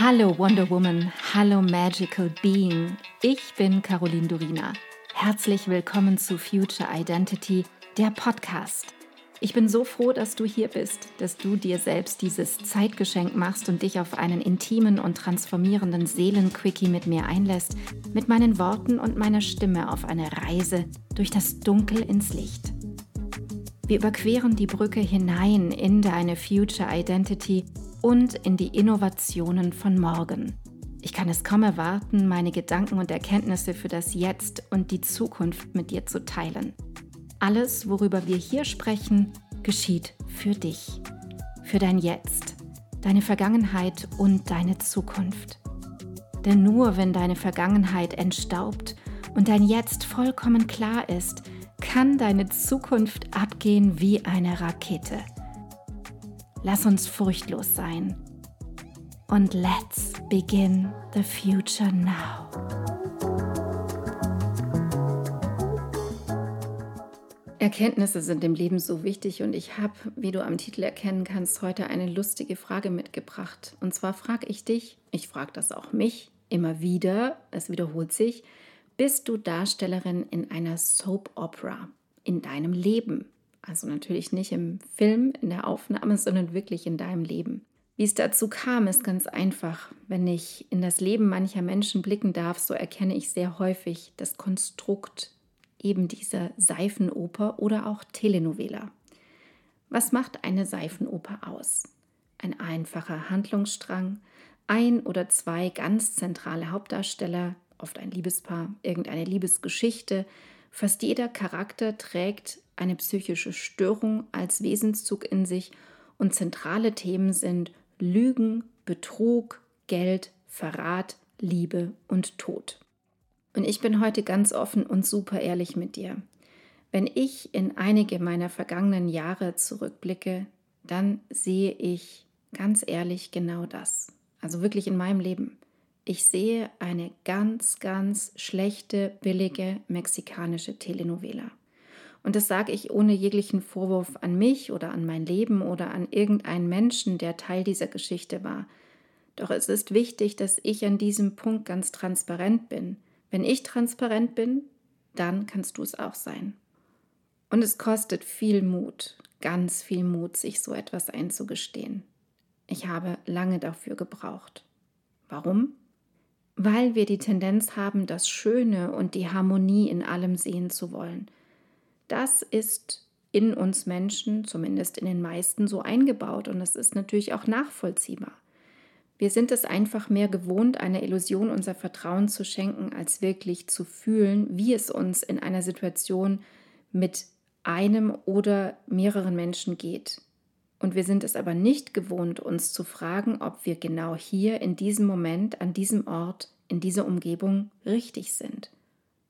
Hallo Wonder Woman, hallo Magical Being, ich bin Caroline Durina. Herzlich willkommen zu Future Identity, der Podcast. Ich bin so froh, dass du hier bist, dass du dir selbst dieses Zeitgeschenk machst und dich auf einen intimen und transformierenden Seelenquickie mit mir einlässt, mit meinen Worten und meiner Stimme auf eine Reise durch das Dunkel ins Licht. Wir überqueren die Brücke hinein in deine Future Identity und in die Innovationen von morgen. Ich kann es kaum erwarten, meine Gedanken und Erkenntnisse für das Jetzt und die Zukunft mit dir zu teilen. Alles, worüber wir hier sprechen, geschieht für dich, für dein Jetzt, deine Vergangenheit und deine Zukunft. Denn nur wenn deine Vergangenheit entstaubt und dein Jetzt vollkommen klar ist, kann deine Zukunft abgehen wie eine Rakete. Lass uns furchtlos sein. Und let's begin the future now. Erkenntnisse sind im Leben so wichtig und ich habe, wie du am Titel erkennen kannst, heute eine lustige Frage mitgebracht. Und zwar frage ich dich, ich frage das auch mich immer wieder, es wiederholt sich, bist du Darstellerin in einer Soap Opera in deinem Leben? Also natürlich nicht im Film, in der Aufnahme, sondern wirklich in deinem Leben. Wie es dazu kam, ist ganz einfach. Wenn ich in das Leben mancher Menschen blicken darf, so erkenne ich sehr häufig das Konstrukt eben dieser Seifenoper oder auch Telenovela. Was macht eine Seifenoper aus? Ein einfacher Handlungsstrang, ein oder zwei ganz zentrale Hauptdarsteller, oft ein Liebespaar, irgendeine Liebesgeschichte. Fast jeder Charakter trägt eine psychische Störung als Wesenszug in sich und zentrale Themen sind Lügen, Betrug, Geld, Verrat, Liebe und Tod. Und ich bin heute ganz offen und super ehrlich mit dir. Wenn ich in einige meiner vergangenen Jahre zurückblicke, dann sehe ich ganz ehrlich genau das. Also wirklich in meinem Leben. Ich sehe eine ganz, ganz schlechte, billige mexikanische Telenovela. Und das sage ich ohne jeglichen Vorwurf an mich oder an mein Leben oder an irgendeinen Menschen, der Teil dieser Geschichte war. Doch es ist wichtig, dass ich an diesem Punkt ganz transparent bin. Wenn ich transparent bin, dann kannst du es auch sein. Und es kostet viel Mut, ganz viel Mut, sich so etwas einzugestehen. Ich habe lange dafür gebraucht. Warum? Weil wir die Tendenz haben, das Schöne und die Harmonie in allem sehen zu wollen. Das ist in uns Menschen, zumindest in den meisten, so eingebaut und das ist natürlich auch nachvollziehbar. Wir sind es einfach mehr gewohnt, einer Illusion unser Vertrauen zu schenken, als wirklich zu fühlen, wie es uns in einer Situation mit einem oder mehreren Menschen geht. Und wir sind es aber nicht gewohnt, uns zu fragen, ob wir genau hier, in diesem Moment, an diesem Ort, in dieser Umgebung richtig sind.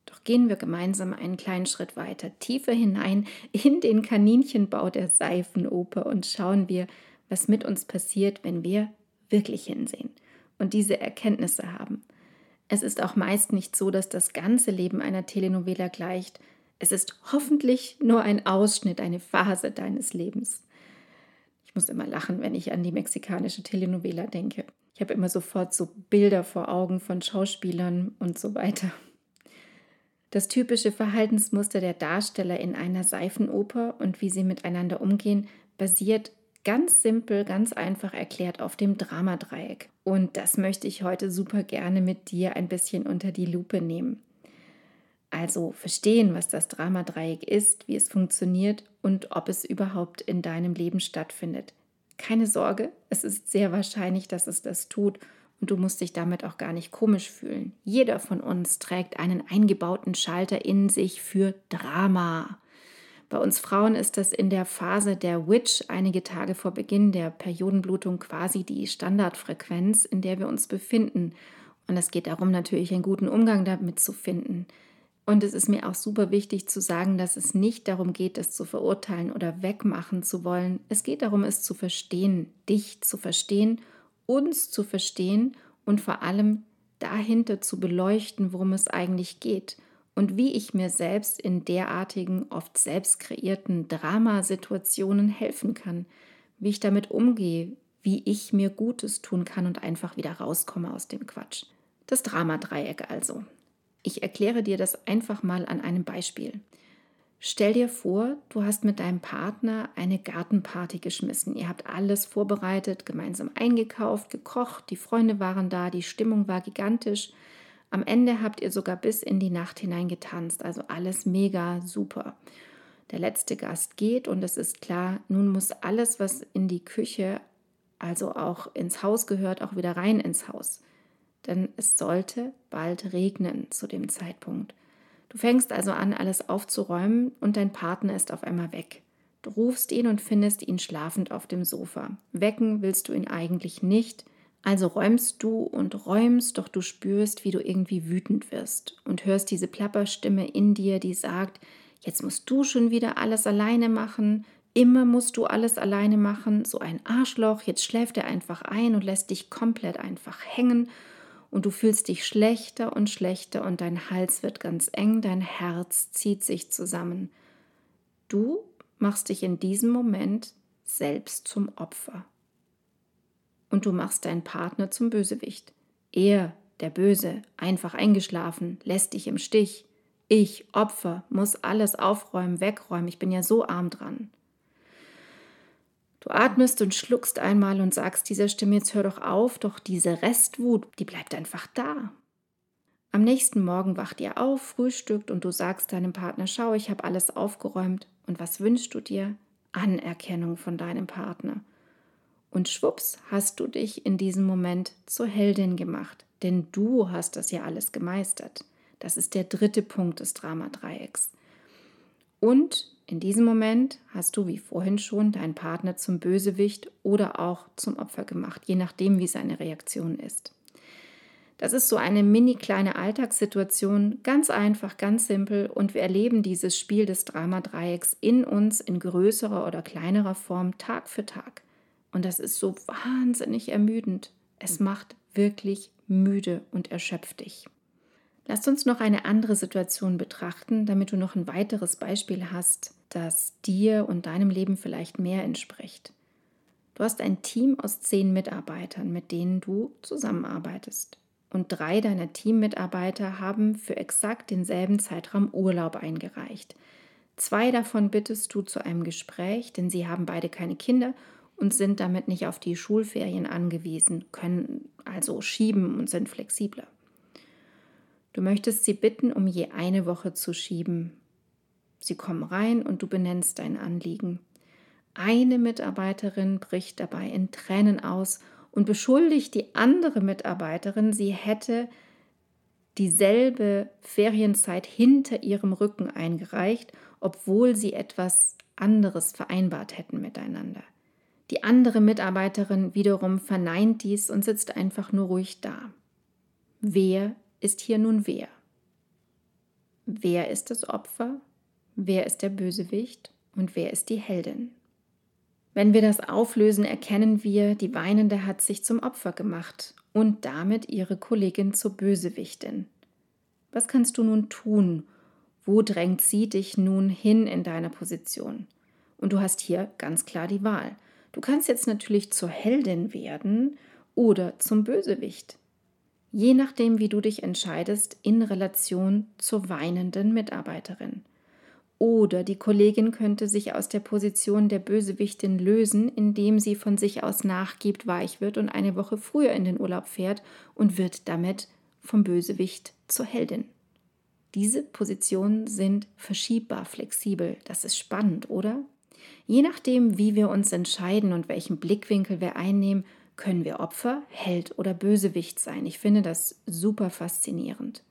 Doch gehen wir gemeinsam einen kleinen Schritt weiter, tiefer hinein in den Kaninchenbau der Seifenoper und schauen wir, was mit uns passiert, wenn wir wirklich hinsehen und diese Erkenntnisse haben. Es ist auch meist nicht so, dass das ganze Leben einer Telenovela gleicht. Es ist hoffentlich nur ein Ausschnitt, eine Phase deines Lebens. Ich muss immer lachen, wenn ich an die mexikanische Telenovela denke. Ich habe immer sofort so Bilder vor Augen von Schauspielern und so weiter. Das typische Verhaltensmuster der Darsteller in einer Seifenoper und wie sie miteinander umgehen, basiert ganz simpel, ganz einfach erklärt auf dem Drama Dreieck. Und das möchte ich heute super gerne mit dir ein bisschen unter die Lupe nehmen. Also verstehen, was das Drama Dreieck ist, wie es funktioniert und ob es überhaupt in deinem Leben stattfindet. Keine Sorge, es ist sehr wahrscheinlich, dass es das tut. Und du musst dich damit auch gar nicht komisch fühlen. Jeder von uns trägt einen eingebauten Schalter in sich für Drama. Bei uns Frauen ist das in der Phase der Witch einige Tage vor Beginn der Periodenblutung quasi die Standardfrequenz, in der wir uns befinden. Und es geht darum, natürlich einen guten Umgang damit zu finden. Und es ist mir auch super wichtig zu sagen, dass es nicht darum geht, es zu verurteilen oder wegmachen zu wollen. Es geht darum, es zu verstehen, dich zu verstehen, uns zu verstehen und vor allem dahinter zu beleuchten, worum es eigentlich geht und wie ich mir selbst in derartigen, oft selbst kreierten Dramasituationen helfen kann, wie ich damit umgehe, wie ich mir Gutes tun kann und einfach wieder rauskomme aus dem Quatsch. Das Drama-Dreieck also. Ich erkläre dir das einfach mal an einem Beispiel. Stell dir vor, du hast mit deinem Partner eine Gartenparty geschmissen. Ihr habt alles vorbereitet, gemeinsam eingekauft, gekocht, die Freunde waren da, die Stimmung war gigantisch. Am Ende habt ihr sogar bis in die Nacht hinein getanzt, also alles mega super. Der letzte Gast geht und es ist klar, nun muss alles, was in die Küche, also auch ins Haus gehört, auch wieder rein ins Haus. Denn es sollte bald regnen zu dem Zeitpunkt. Du fängst also an, alles aufzuräumen und dein Partner ist auf einmal weg. Du rufst ihn und findest ihn schlafend auf dem Sofa. Wecken willst du ihn eigentlich nicht, also räumst du und räumst, doch du spürst, wie du irgendwie wütend wirst und hörst diese Plapperstimme in dir, die sagt, jetzt musst du schon wieder alles alleine machen, immer musst du alles alleine machen, so ein Arschloch, jetzt schläft er einfach ein und lässt dich komplett einfach hängen. Und du fühlst dich schlechter und schlechter und dein Hals wird ganz eng, dein Herz zieht sich zusammen. Du machst dich in diesem Moment selbst zum Opfer. Und du machst deinen Partner zum Bösewicht. Er, der Böse, einfach eingeschlafen, lässt dich im Stich. Ich, Opfer, muss alles aufräumen, wegräumen, ich bin ja so arm dran. Du atmest und schluckst einmal und sagst dieser Stimme, jetzt hör doch auf, doch diese Restwut, die bleibt einfach da. Am nächsten Morgen wacht ihr auf, frühstückt und du sagst deinem Partner, schau, ich habe alles aufgeräumt. Und was wünschst du dir? Anerkennung von deinem Partner. Und schwupps, hast du dich in diesem Moment zur Heldin gemacht, denn du hast das ja alles gemeistert. Das ist der dritte Punkt des Drama-Dreiecks. Und in diesem Moment hast du, wie vorhin schon, deinen Partner zum Bösewicht oder auch zum Opfer gemacht, je nachdem, wie seine Reaktion ist. Das ist so eine mini kleine Alltagssituation, ganz einfach, ganz simpel und wir erleben dieses Spiel des Drama-Dreiecks in uns in größerer oder kleinerer Form Tag für Tag. Und das ist so wahnsinnig ermüdend. Es macht wirklich müde und erschöpft dich. Lasst uns noch eine andere Situation betrachten, damit du noch ein weiteres Beispiel hast, das dir und deinem Leben vielleicht mehr entspricht. Du hast ein Team aus 10 Mitarbeitern, mit denen du zusammenarbeitest. Und 3 deiner Teammitarbeiter haben für exakt denselben Zeitraum Urlaub eingereicht. 2 davon bittest du zu einem Gespräch, denn sie haben beide keine Kinder und sind damit nicht auf die Schulferien angewiesen, können also schieben und sind flexibler. Du möchtest sie bitten, um je eine Woche zu schieben. Sie kommen rein und du benennst dein Anliegen. Eine Mitarbeiterin bricht dabei in Tränen aus und beschuldigt die andere Mitarbeiterin, sie hätte dieselbe Ferienzeit hinter ihrem Rücken eingereicht, obwohl sie etwas anderes vereinbart hätten miteinander. Die andere Mitarbeiterin wiederum verneint dies und sitzt einfach nur ruhig da. Wer ist hier nun wer? Wer ist das Opfer? Wer ist der Bösewicht? Und wer ist die Heldin? Wenn wir das auflösen, erkennen wir, die Weinende hat sich zum Opfer gemacht und damit ihre Kollegin zur Bösewichtin. Was kannst du nun tun? Wo drängt sie dich nun hin in deiner Position? Und du hast hier ganz klar die Wahl. Du kannst jetzt natürlich zur Heldin werden oder zum Bösewicht. Je nachdem, wie du dich entscheidest, in Relation zur weinenden Mitarbeiterin. Oder die Kollegin könnte sich aus der Position der Bösewichtin lösen, indem sie von sich aus nachgibt, weich wird und eine Woche früher in den Urlaub fährt und wird damit vom Bösewicht zur Heldin. Diese Positionen sind verschiebbar, flexibel. Das ist spannend, oder? Je nachdem, wie wir uns entscheiden und welchen Blickwinkel wir einnehmen, können wir Opfer, Held oder Bösewicht sein? Ich finde das super faszinierend.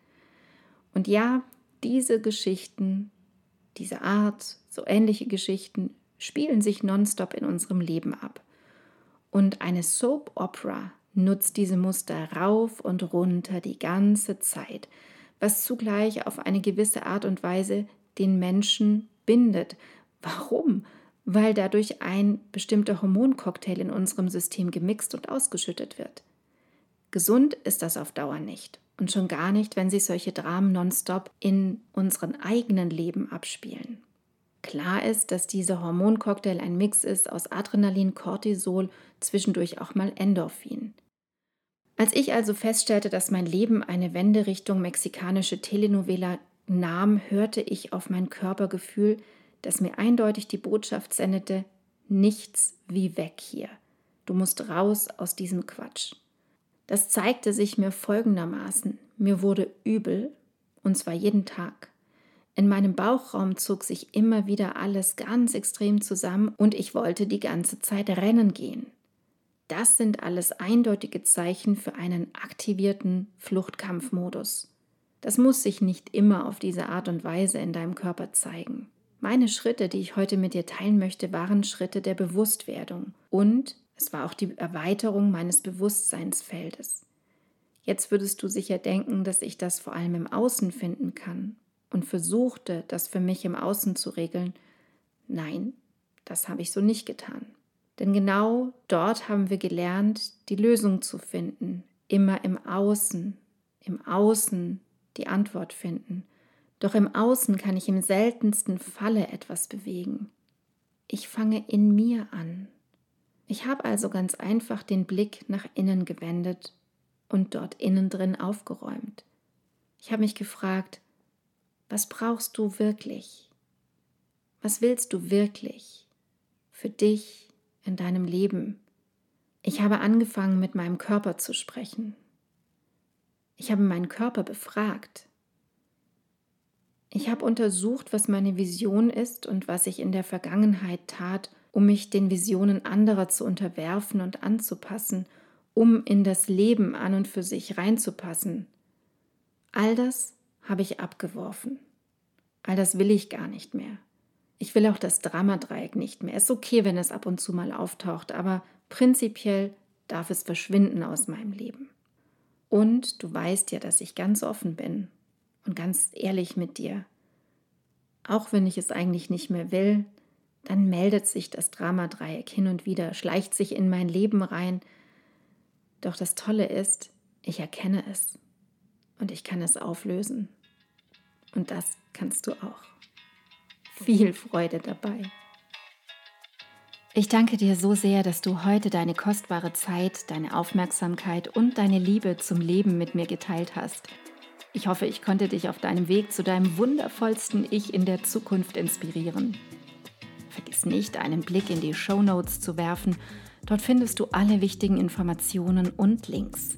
Und ja, diese Geschichten, diese Art, so ähnliche Geschichten spielen sich nonstop in unserem Leben ab. Und eine Soap Opera nutzt diese Muster rauf und runter die ganze Zeit, was zugleich auf eine gewisse Art und Weise den Menschen bindet. Warum? Weil dadurch ein bestimmter Hormoncocktail in unserem System gemixt und ausgeschüttet wird. Gesund ist das auf Dauer nicht und schon gar nicht, wenn sich solche Dramen nonstop in unseren eigenen Leben abspielen. Klar ist, dass dieser Hormoncocktail ein Mix ist aus Adrenalin, Cortisol, zwischendurch auch mal Endorphin. Als ich also feststellte, dass mein Leben eine Wende Richtung mexikanische Telenovela nahm, hörte ich auf mein Körpergefühl, das mir eindeutig die Botschaft sendete: Nichts wie weg hier. Du musst raus aus diesem Quatsch. Das zeigte sich mir folgendermaßen. Mir wurde übel, und zwar jeden Tag. In meinem Bauchraum zog sich immer wieder alles ganz extrem zusammen und ich wollte die ganze Zeit rennen gehen. Das sind alles eindeutige Zeichen für einen aktivierten Fluchtkampfmodus. Das muss sich nicht immer auf diese Art und Weise in deinem Körper zeigen. Meine Schritte, die ich heute mit dir teilen möchte, waren Schritte der Bewusstwerdung und es war auch die Erweiterung meines Bewusstseinsfeldes. Jetzt würdest du sicher denken, dass ich das vor allem im Außen finden kann und versuchte, das für mich im Außen zu regeln. Nein, das habe ich so nicht getan. Denn genau dort haben wir gelernt, die Lösung zu finden, immer im Außen die Antwort finden. Doch im Außen kann ich im seltensten Falle etwas bewegen. Ich fange in mir an. Ich habe also ganz einfach den Blick nach innen gewendet und dort innen drin aufgeräumt. Ich habe mich gefragt, was brauchst du wirklich? Was willst du wirklich für dich? In deinem Leben. Ich habe angefangen, mit meinem Körper zu sprechen. Ich habe meinen Körper befragt. Ich habe untersucht, was meine Vision ist und was ich in der Vergangenheit tat, um mich den Visionen anderer zu unterwerfen und anzupassen, um in das Leben an und für sich reinzupassen. All das habe ich abgeworfen. All das will ich gar nicht mehr. Ich will auch das Drama Dreieck nicht mehr. Es ist okay, wenn es ab und zu mal auftaucht, aber prinzipiell darf es verschwinden aus meinem Leben. Und du weißt ja, dass ich ganz offen bin und ganz ehrlich mit dir. Auch wenn ich es eigentlich nicht mehr will, dann meldet sich das Drama Dreieck hin und wieder, schleicht sich in mein Leben rein. Doch das Tolle ist, ich erkenne es und ich kann es auflösen. Und das kannst du auch. Viel Freude dabei. Ich danke dir so sehr, dass du heute deine kostbare Zeit, deine Aufmerksamkeit und deine Liebe zum Leben mit mir geteilt hast. Ich hoffe, ich konnte dich auf deinem Weg zu deinem wundervollsten Ich in der Zukunft inspirieren. Vergiss nicht, einen Blick in die Shownotes zu werfen. Dort findest du alle wichtigen Informationen und Links.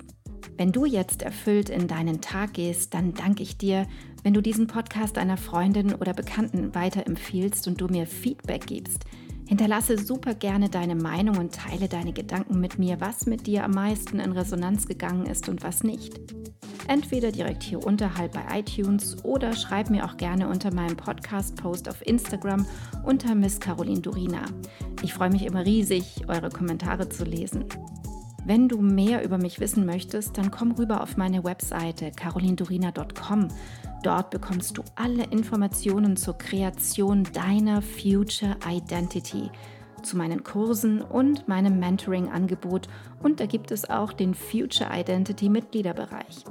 Wenn du jetzt erfüllt in deinen Tag gehst, dann danke ich dir, wenn du diesen Podcast einer Freundin oder Bekannten weiterempfiehlst und du mir Feedback gibst. Hinterlasse super gerne deine Meinung und teile deine Gedanken mit mir, was mit dir am meisten in Resonanz gegangen ist und was nicht. Entweder direkt hier unterhalb bei iTunes oder schreib mir auch gerne unter meinem Podcast-Post auf Instagram unter Miss Caroline Durina. Ich freue mich immer riesig, eure Kommentare zu lesen. Wenn du mehr über mich wissen möchtest, dann komm rüber auf meine Webseite carolinedurina.com. Dort bekommst du alle Informationen zur Kreation deiner Future Identity, zu meinen Kursen und meinem Mentoring-Angebot und da gibt es auch den Future Identity Mitgliederbereich.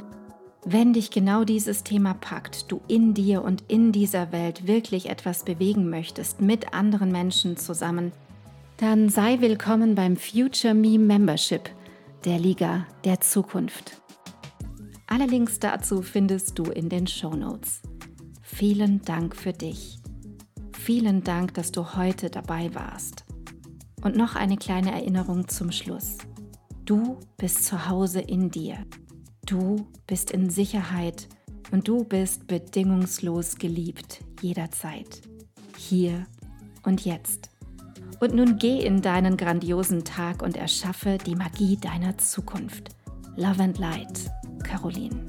Wenn dich genau dieses Thema packt, du in dir und in dieser Welt wirklich etwas bewegen möchtest, mit anderen Menschen zusammen, dann sei willkommen beim Future Me Membership, der Liga der Zukunft. Alle Links dazu findest du in den Shownotes. Vielen Dank für dich. Vielen Dank, dass du heute dabei warst. Und noch eine kleine Erinnerung zum Schluss. Du bist zu Hause in dir. Du bist in Sicherheit und du bist bedingungslos geliebt, jederzeit. Hier und jetzt. Und nun geh in deinen grandiosen Tag und erschaffe die Magie deiner Zukunft. Love and Light, Caroline.